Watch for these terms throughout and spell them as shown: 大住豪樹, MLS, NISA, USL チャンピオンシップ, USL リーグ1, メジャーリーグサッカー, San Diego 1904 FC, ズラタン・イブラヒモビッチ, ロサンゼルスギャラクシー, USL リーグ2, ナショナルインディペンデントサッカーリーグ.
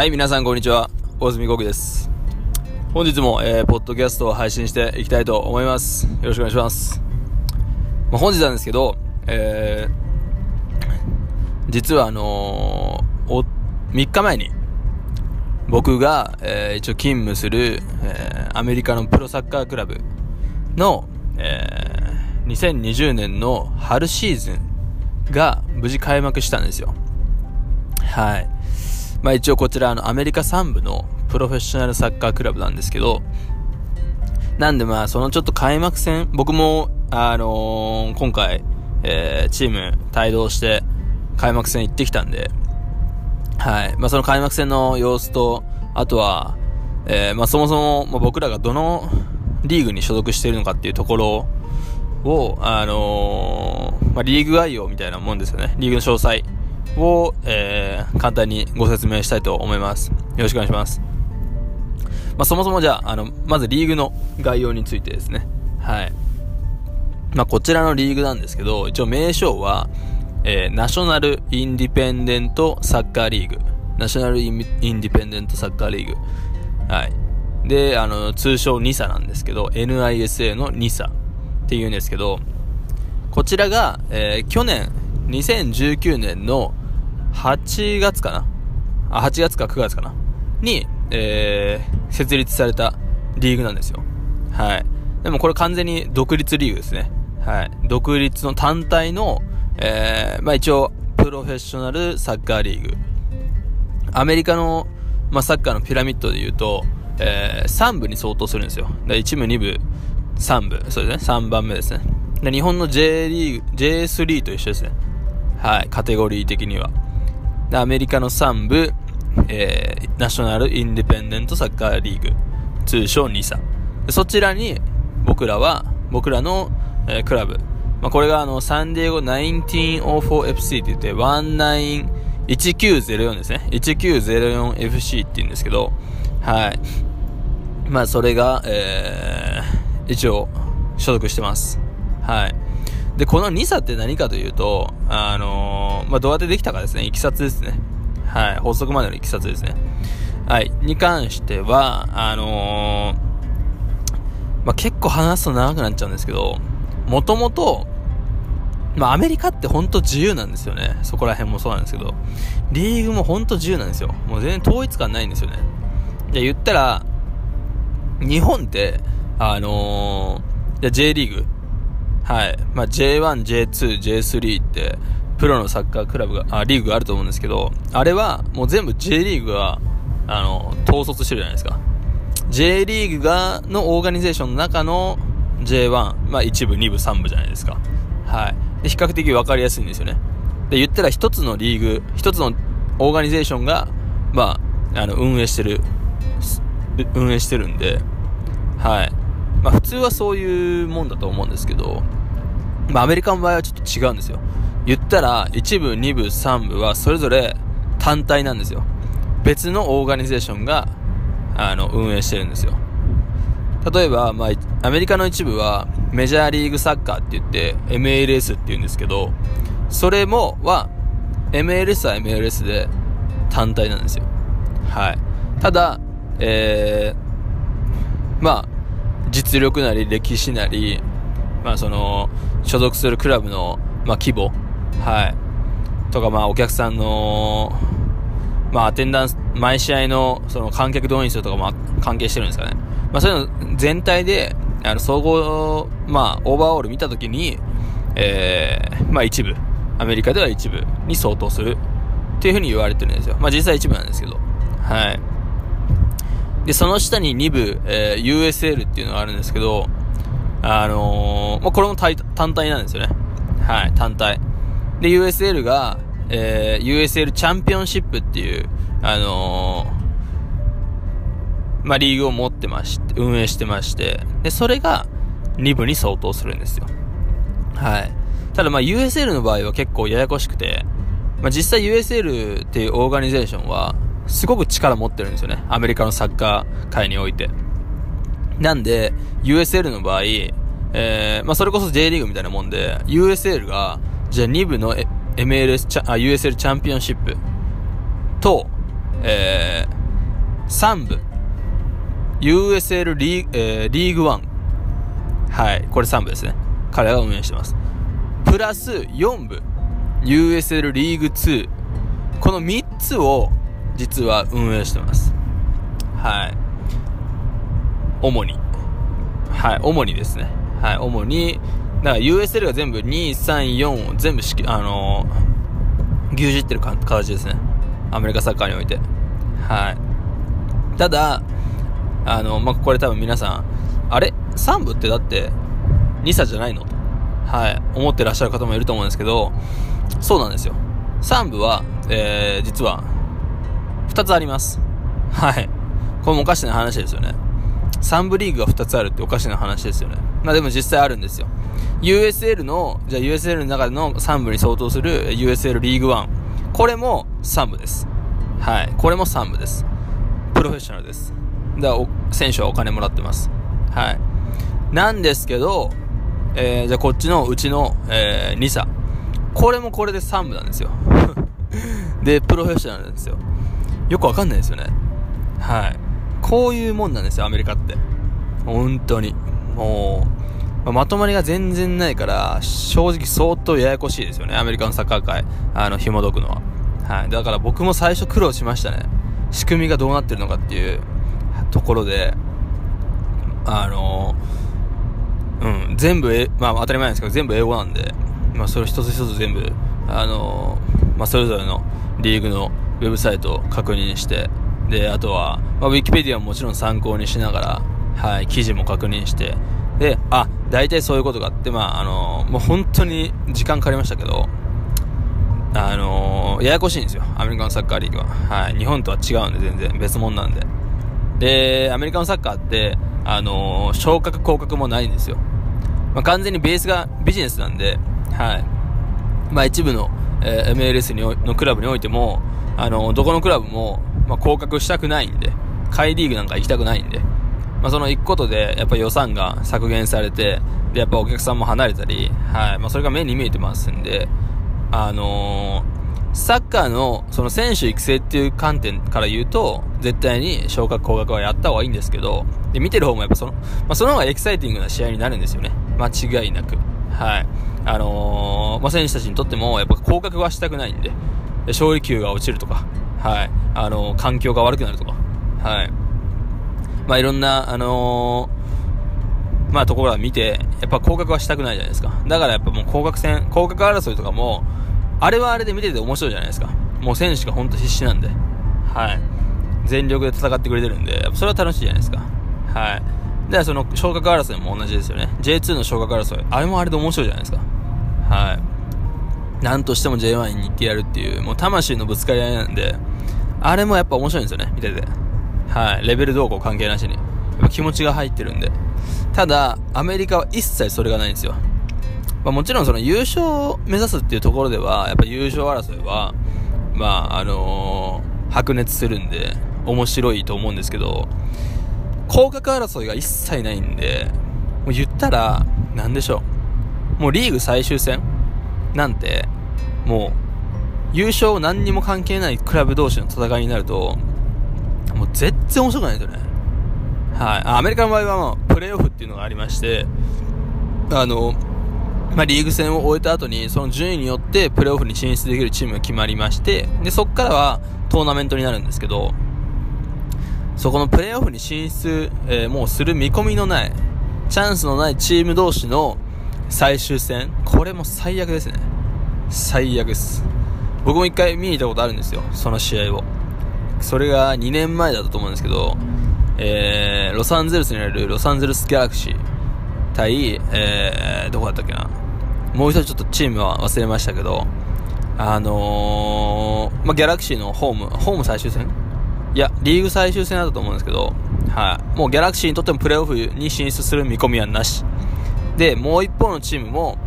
はい、皆さんこんにちは。大住豪樹です。本日も、ポッドキャストを配信していきたいと思います。よろしくお願いします。本日なんですけど、実は3日前に僕が、一応勤務する、アメリカのプロサッカークラブの、2020年の春シーズンが無事開幕したんですよ。はい。まあ、一応こちらアメリカ3部のプロフェッショナルサッカークラブなんですけど、なんでまあそのちょっと開幕戦、僕も今回、チーム帯同して開幕戦行ってきたんで、はい、まあその開幕戦の様子と、あとは、まあそもそも僕らがどのリーグに所属しているのかっていうところをまあリーグ概要みたいなもんですよね。リーグの詳細を、簡単にご説明したいと思います。よろしくお願いします。まあ、そもそもじゃあ、まずリーグの概要についてですね。はい。まあ、こちらのリーグなんですけど、一応名称は、ナショナルインディペンデントサッカーリーグ、ナショナルインディペンデントサッカーリーグ、はい、で通称 NISA なんですけど、 NISA の NISA っていうんですけど、こちらが、去年2019年の8月かな、8月か9月かなに、設立されたリーグなんですよ。はい。でもこれ完全に独立リーグですね。はい。独立の単体の、まあ一応プロフェッショナルサッカーリーグ。アメリカの、まあ、サッカーのピラミッドでいうと、3部に相当するんですよ。1部、2部、3部、そうですね。3番目ですね。で日本の J リーグ、J3 と一緒ですね。はい。カテゴリー的には。アメリカの3部、ナショナルインディペンデントサッカーリーグ、通称 NISA、 そちらに僕らの、クラブ、まあ、これがサンディエゴ 1904 FC って言って1904ですね、1904 FC って言うんですけど、はい。まあそれが、一応所属してます。はい。でこの NISA って何かというと、まあ、どうやってできたかですね、いきさつですね、はい、発足までのいきさつですね、はい、に関してはまあ、結構話すと長くなっちゃうんですけど、もともとアメリカって本当自由なんですよね。そこら辺もそうなんですけど、リーグも本当自由なんですよ。もう全然統一感ないんですよね。で言ったら日本ってJ リーグ、はい、まあ、J1、J2、J3 ってプロのサッカークラブがリーグがあると思うんですけど、あれはもう全部 J リーグが統率してるじゃないですか。 J リーグがのオーガニゼーションの中の J1、まあ、1部、2部、3部じゃないですか。はい。で比較的分かりやすいんですよね。で言ったら一つのリーグ、一つのオーガニゼーションが、まあ、運営してるんで、はい、まあ、普通はそういうもんだと思うんですけど、まあ、アメリカの場合はちょっと違うんですよ。言ったら1部、2部、3部はそれぞれ単体なんですよ。別のオーガニゼーションが運営してるんですよ。例えば、まあ、アメリカの一部はメジャーリーグサッカーって言って MLS って言うんですけど、それもは MLS は MLS で単体なんですよ。はい。ただ、まあ実力なり歴史なり、まあ、その所属するクラブの、まあ、規模、はい、とか、まあ、お客さんの、まあ、アテンダンス、毎試合の、その観客動員数とかも関係してるんですかね、まあ、そういうの全体で総合、まあ、オーバーオール見たときに、まあ、一部、アメリカでは一部に相当するっていうふうに言われてるんですよ。まあ、実際一部なんですけど、はい。でその下に2部、USL っていうのがあるんですけど、まあ、これも単体なんですよね。はい、単体で USL が、USL チャンピオンシップっていう、まあ、リーグを持ってまして運営してまして、でそれが2部に相当するんですよ。はい。ただ、まあ、USL の場合は結構ややこしくて、まあ、実際 USL っていうオーガニゼーションはすごく力持ってるんですよね、アメリカのサッカー界において。なんで USL の場合、まあ、それこそ J リーグみたいなもんで、 USL がじゃあ2部の USL チャンピオンシップと、3部 USL リーグ1、はい、これ3部ですね、彼らが運営してます。プラス4部 USL リーグ2、この3つを実は運営してます。はい、主に、はい、主にですね、はい、主にだから USL が全部2、3、4を全部牛耳ってる形ですね、アメリカサッカーにおいて。はい、ただこれ多分皆さんあれ3部ってだって2差じゃないのと、はい、思ってらっしゃる方もいると思うんですけど、そうなんですよ。3部は、実は2つあります。はい、これもおかしな話ですよね。3部リーグが2つあるっておかしな話ですよね。まあでも実際あるんですよ。 USL のじゃあ USL の中の3部に相当する USL リーグ1、これも3部です。はい、これも3部です。プロフェッショナルです。だから選手はお金もらってます。はい、なんですけど、じゃあこっちのうちの、2社、これもこれで3部なんですよでプロフェッショナルなんですよ。よくわかんないですよね。はい、こういうもんなんですよ、アメリカって。本当にもうまとまりが全然ないから、正直相当ややこしいですよね、アメリカのサッカー界紐解くのは。はい、だから僕も最初苦労しましたね、仕組みがどうなってるのかっていうところで。全部当たり前なんですけど全部英語なんで、それを一つ一つ全部それぞれのリーグのウェブサイトを確認して、であとは、ウィキペディアももちろん参考にしながら、はい、記事も確認して、で大体そういうことがあって、もう本当に時間かかりましたけど、ややこしいんですよ、アメリカのサッカーリーグは。はい、日本とは違うんで、全然別物なんで。でアメリカのサッカーって昇格降格もないんですよ。完全にベースがビジネスなんで、はい、一部の、MLS のクラブにおいてもどこのクラブも、降格したくないんで、下位リーグなんか行きたくないんで、その行くことでやっぱ予算が削減されて、でやっぱお客さんも離れたり、はい、それが目に見えてますんで、サッカーのその選手育成っていう観点から言うと、絶対に昇格降格はやった方がいいんですけど、で見てる方もやっぱその方がエキサイティングな試合になるんですよね、間違いなく。はい、選手たちにとってもやっぱ降格はしたくないんで、勝利球が落ちるとか、はい、環境が悪くなるとか、はい、いろんなところは見て、やっぱ降格はしたくないじゃないですか。だからやっぱもう降格争いとかもあれはあれで見てて面白いじゃないですか。もう選手が本当必死なんで、はい、全力で戦ってくれてるんで、やっぱそれは楽しいじゃないですか。はい、でその昇格争いも同じですよね。 J2 の昇格争い、あれもあれで面白いじゃないですか。はい、なんとしても J1 に行ってやるっていう、もう魂のぶつかり合いなんで、あれもやっぱ面白いんですよね、見てて。はい、レベルどうこう関係なしにやっぱ気持ちが入ってるんで。ただアメリカは一切それがないんですよ。もちろんその優勝を目指すっていうところでは、やっぱ優勝争いは白熱するんで面白いと思うんですけど、降格争いが一切ないんで、もう言ったらなんでしょう、もうリーグ最終戦なんて、もう優勝何にも関係ないクラブ同士の戦いになると、もう全然面白くないですよね。はい、アメリカの場合はプレーオフっていうのがありまして、リーグ戦を終えた後にその順位によってプレーオフに進出できるチームが決まりまして、でそこからはトーナメントになるんですけど、そこのプレーオフに進出、もうする見込みのないチャンスのないチーム同士の最終戦、これも最悪ですね。最悪です。僕も一回見に行ったことあるんですよ、その試合を。それが2年前だったと思うんですけど、ロサンゼルスにあるロサンゼルスギャラクシー対、どこだったっけな、もう一つちょっとチームは忘れましたけど、ギャラクシーのホーム最終戦、いやリーグ最終戦だったと思うんですけど、はい、もうギャラクシーにとってもプレーオフに進出する見込みはなしで、もう一方のチームも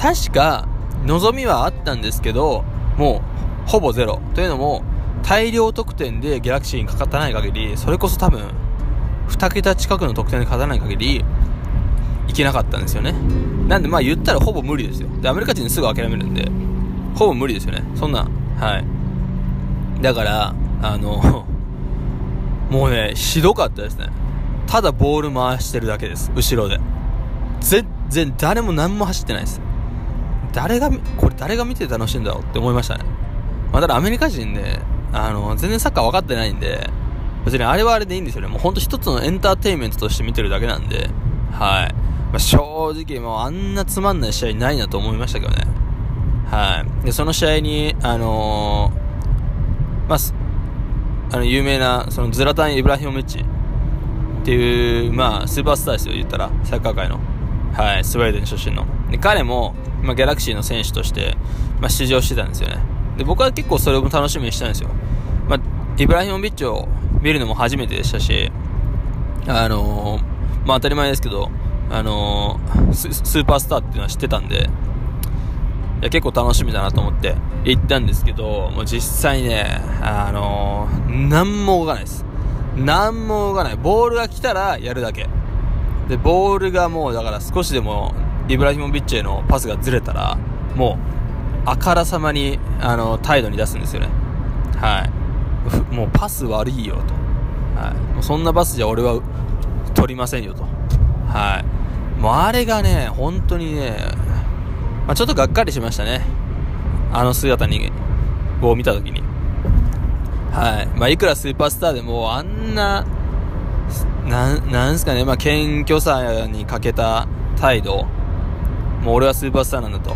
確か望みはあったんですけど、もうほぼゼロというのも、大量得点でギャラクシーに勝たない限り、それこそ多分2桁近くの得点で勝たない限りいけなかったんですよね。なんで言ったらほぼ無理ですよ。でアメリカ人すぐ諦めるんでほぼ無理ですよね、そんな。はい、だからもうね、ひどかったですね。ただボール回してるだけです、後ろで。全然誰も何も走ってないです。誰が見て楽しいんだろうって思いましたね。まあ、ただアメリカ人で、全然サッカー分かってないんで、別にあれはあれでいいんですよね。もうほんと一つのエンターテインメントとして見てるだけなんで、はい。まあ、正直もうあんなつまんない試合ないなと思いましたけどね。はい。で、その試合に、有名なそのズラタン・イブラヒモビッチっていう、スーパースターですよ、言ったらサッカー界の、はい、スウェーデン出身の。で、彼も、ギャラクシーの選手として、出場してたんですよね。で、僕は結構それも楽しみにしたんですよ。イブラヒモビッチを見るのも初めてでしたし、当たり前ですけど、スーパースターっていうのは知ってたんで、いや結構楽しみだなと思って行ったんですけど、もう実際ね、何も動かないです。何も動かない。ボールが来たらやるだけで、ボールがもうだから少しでもイブラヒモビッチへのパスがずれたら、もうあからさまに態度に出すんですよね。はい、もうパス悪いよと、はい、そんなパスじゃ俺は取りませんよと、はい。もうあれがね、本当にね、ちょっとがっかりしましたね、あの姿を見たときに。はい。いくらスーパースターでもあんな、なんすかね、謙虚さに欠けた態度、もう俺はスーパースターなんだと、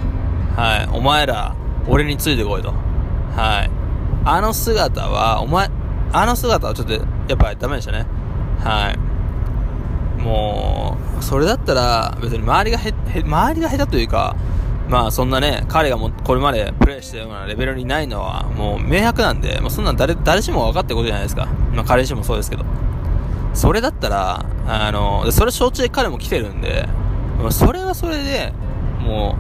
はい。お前ら俺についてこいと、はい。あの姿はちょっとやっぱりダメでしたね。はい。もうそれだったら別に周りが下手というか。そんなね、彼がもこれまでプレーしたようなレベルにないのはもう明白なんで、そんなん誰しも分かってることじゃないですか。彼自身もそうですけど、それだったらそれ承知で彼も来てるんで、それはそれでも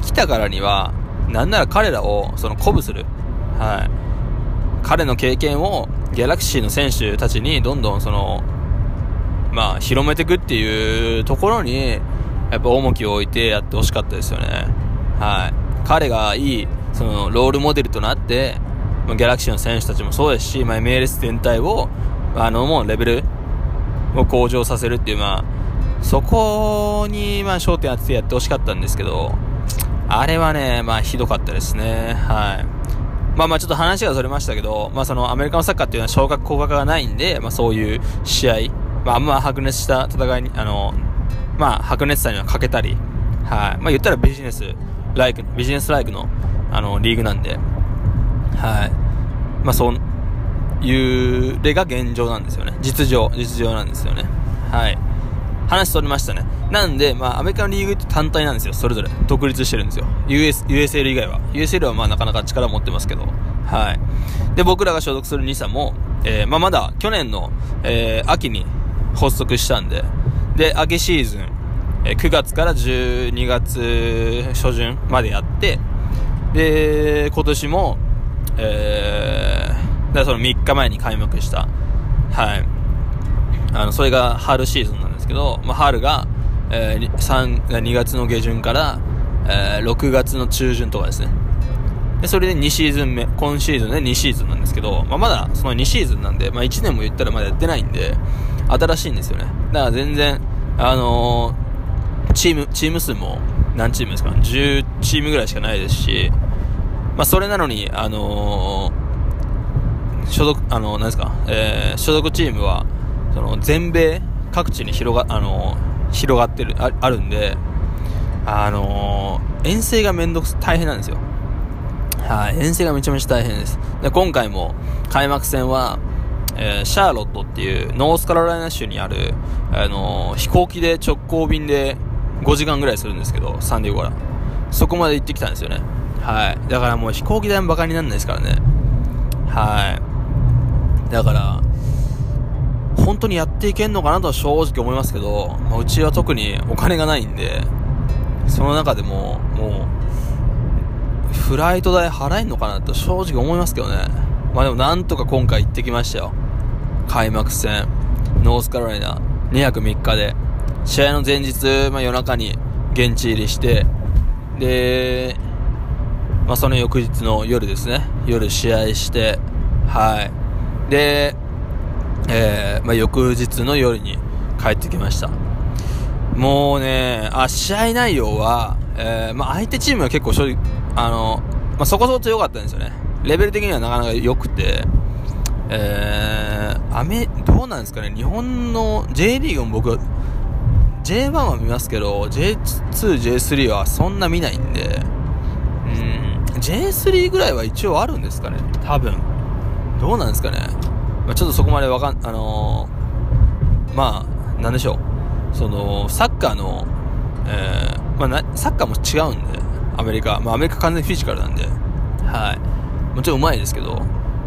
う来たからにはなんなら彼らを鼓舞する、はい。彼の経験をギャラクシーの選手たちにどんどん広めていくっていうところにやっぱ重きを置いてやってほしかったですよね。はい、彼がいいロールモデルとなって、ギャラクシーの選手たちもそうですし、MLS 全体をもうレベルを向上させるっていう、そこに焦点当ててやってほしかったんですけど、あれはね、ひどかったですね。はい。ちょっと話がそれましたけど、アメリカのサッカーっていうのは昇格降格がないんで、そういう試合、白熱した戦いに白熱さには欠けたり、はい。言ったらビジネスライクの、リーグなんで、はい。そういう例が現状なんですよね。実情なんですよね。はい。話取れましたね。なんで、アメリカのリーグって単体なんですよ。それぞれ。独立してるんですよ。USL 以外は。USL はなかなか力を持ってますけど、はい。で、僕らが所属する NISA も、まだ去年の、秋に発足したんで、で、秋シーズン、9月から12月初旬までやって、で今年も、3日前に開幕した、はい、それが春シーズンなんですけど、春が、2月の下旬から、6月の中旬とかですね。でそれで2シーズン目、今シーズンで2シーズンなんですけど、まだその2シーズンなんで、1年も言ったらまだやってないんで新しいんですよね。だから全然チーム数も何チームですか、10チームぐらいしかないですし、それなのに所属チームは全米各地に広がってるあるんで、遠征が大変なんですよ。はい、遠征がめちゃめちゃ大変です。で今回も開幕戦はシャーロットっていうノースカロライナ州にある、飛行機で直行便で5時間ぐらいするんですけど、サンディエゴからそこまで行ってきたんですよね。はい。だからもう飛行機代もバカにならないですからね。はい。だから本当にやっていけんのかなとは正直思いますけど、うちは特にお金がないんで、その中でもフライト代払えんのかなと正直思いますけどね。でもなんとか今回行ってきましたよ。開幕戦ノースカロライナ2泊3日で、試合の前日、夜中に現地入りして、で、その翌日の夜ですね、夜試合して、はい。で、翌日の夜に帰ってきました。もうね、試合内容は、相手チームは結構そこそこ強かったんですよね。レベル的にはなかなか良くて、どうなんですかね、日本の J リーグも僕 J1 は見ますけど J2、J3 はそんな見ないんで、J3 ぐらいは一応あるんですかね、多分。どうなんですかね、ちょっとそこまでなんでしょう、そのサッカーの、サッカーも違うんで、アメリカ完全にフィジカルなんで、はい、もちろんうまいですけど、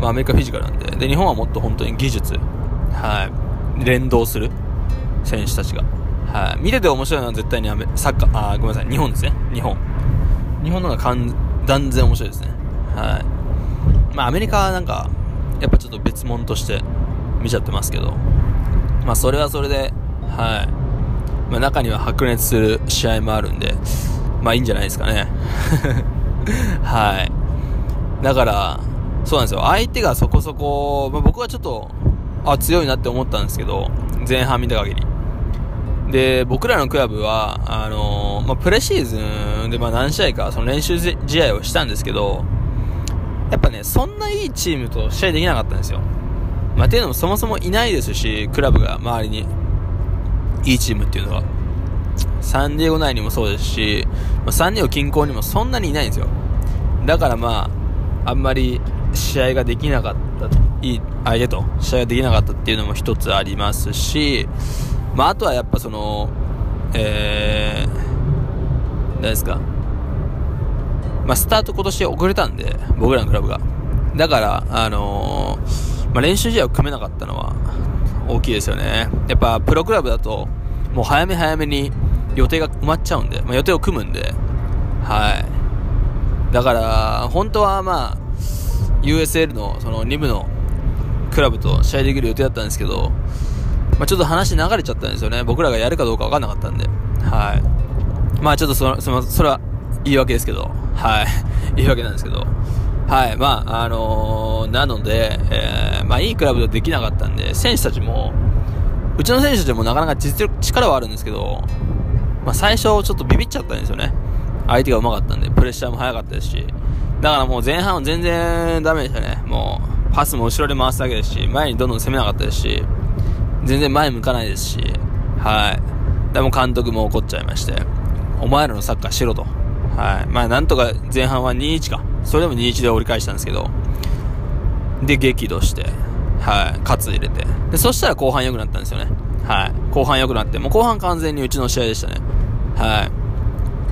アメリカフィジカルなんで、で日本はもっと本当に技術、はい、連動する選手たちが、はい、見てて面白いのは絶対に日本ですね、日本の方が断然面白いですね、はい。アメリカはなんかやっぱちょっと別物として見ちゃってますけど、それはそれで、はい、中には白熱する試合もあるんで、いいんじゃないですかねはい。だからそうなんですよ、相手がそこそこ、僕はちょっと強いなって思ったんですけど、前半見た限りで、僕らのクラブはプレシーズンで何試合かその練習試合をしたんですけど、やっぱね、そんないいチームと試合できなかったんですよ。っていうのもそもそもいないですし、クラブが周りにいいチームっていうのはサンディエゴ内にもそうですし、サンディエゴ近郊にもそんなにいないんですよ。だからあんまり試合ができなかった、いい相手と試合ができなかったっていうのも一つありますし、あとはやっぱその、何ですか、スタート今年遅れたんで、僕らのクラブが。だから、練習試合を組めなかったのは大きいですよね。やっぱプロクラブだと、もう早めに予定が埋まっちゃうんで、予定を組むんで、はい。だから、本当はUSL のその2部のクラブと試合できる予定だったんですけど、ちょっと話流れちゃったんですよね。僕らがやるかどうか分かんなかったんで、はい。ちょっとそれは言い訳ですけど、はい。言い訳なんですけど、はい。なので、いいクラブではできなかったんで、選手たちも、うちの選手たちもなかなか実力、力はあるんですけど、最初ちょっとビビっちゃったんですよね。相手がうまかったんで、プレッシャーも早かったですし、だからもう前半は全然ダメでしたね。もうパスも後ろで回すだけですし、前にどんどん攻めなかったですし、全然前向かないですし、はい。でも監督も怒っちゃいまして、お前らのサッカーしろと。はい。なんとか前半は 2-1 か。それでも 2-1 で折り返したんですけど、で、激怒して、はい。喝入れて。で、そしたら後半良くなったんですよね。はい。後半良くなって、もう後半完全にうちの試合でしたね。はい。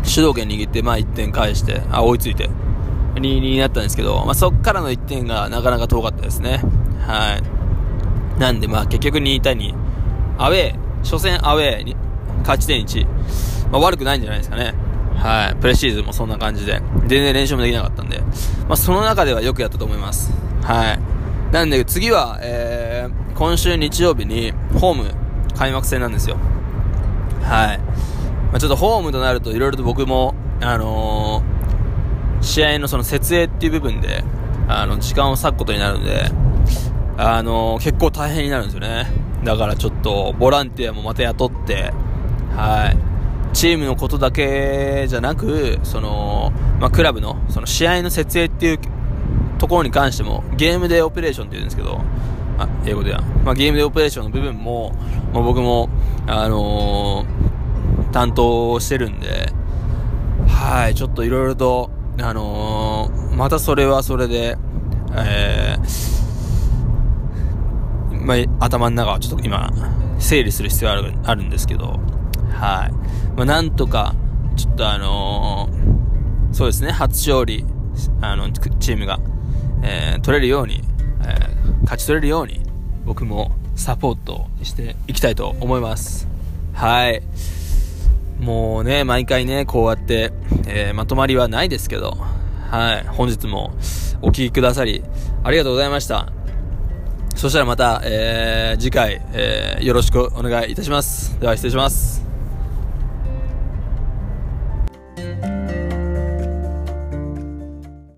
主導権握って、1点返して、追いついて、2-2 になったんですけど、そっからの1点がなかなか遠かったですね。はい。なんで結局2対2、アウェー、初戦アウェーに勝ち点1、悪くないんじゃないですかね。はい。プレシーズンもそんな感じで、全然練習もできなかったんで、その中ではよくやったと思います。はい。なんで次は、今週日曜日にホーム開幕戦なんですよ。はい。ちょっとホームとなるといろいろと僕も試合のその設営っていう部分で時間を割くことになるので。結構大変になるんですよね。だからちょっとボランティアもまた雇って、はい、チームのことだけじゃなく、クラブのその試合の設営っていうところに関してもゲームデーオペレーションって言うんですけど、英語では、ゲームデーオペレーションの部分も、僕も担当してるんで、はい、ちょっといろいろとまたそれはそれで。頭の中はちょっと今整理する必要あるんですけど、はい、なんとかちょっとそうですね、初勝利チームが、取れるように、勝ち取れるように僕もサポートしていきたいと思います。はい。もうね、毎回ねこうやって、まとまりはないですけど、はい、本日もお聞きくださりありがとうございました。そしたらまた、次回、よろしくお願いいたします。では失礼します。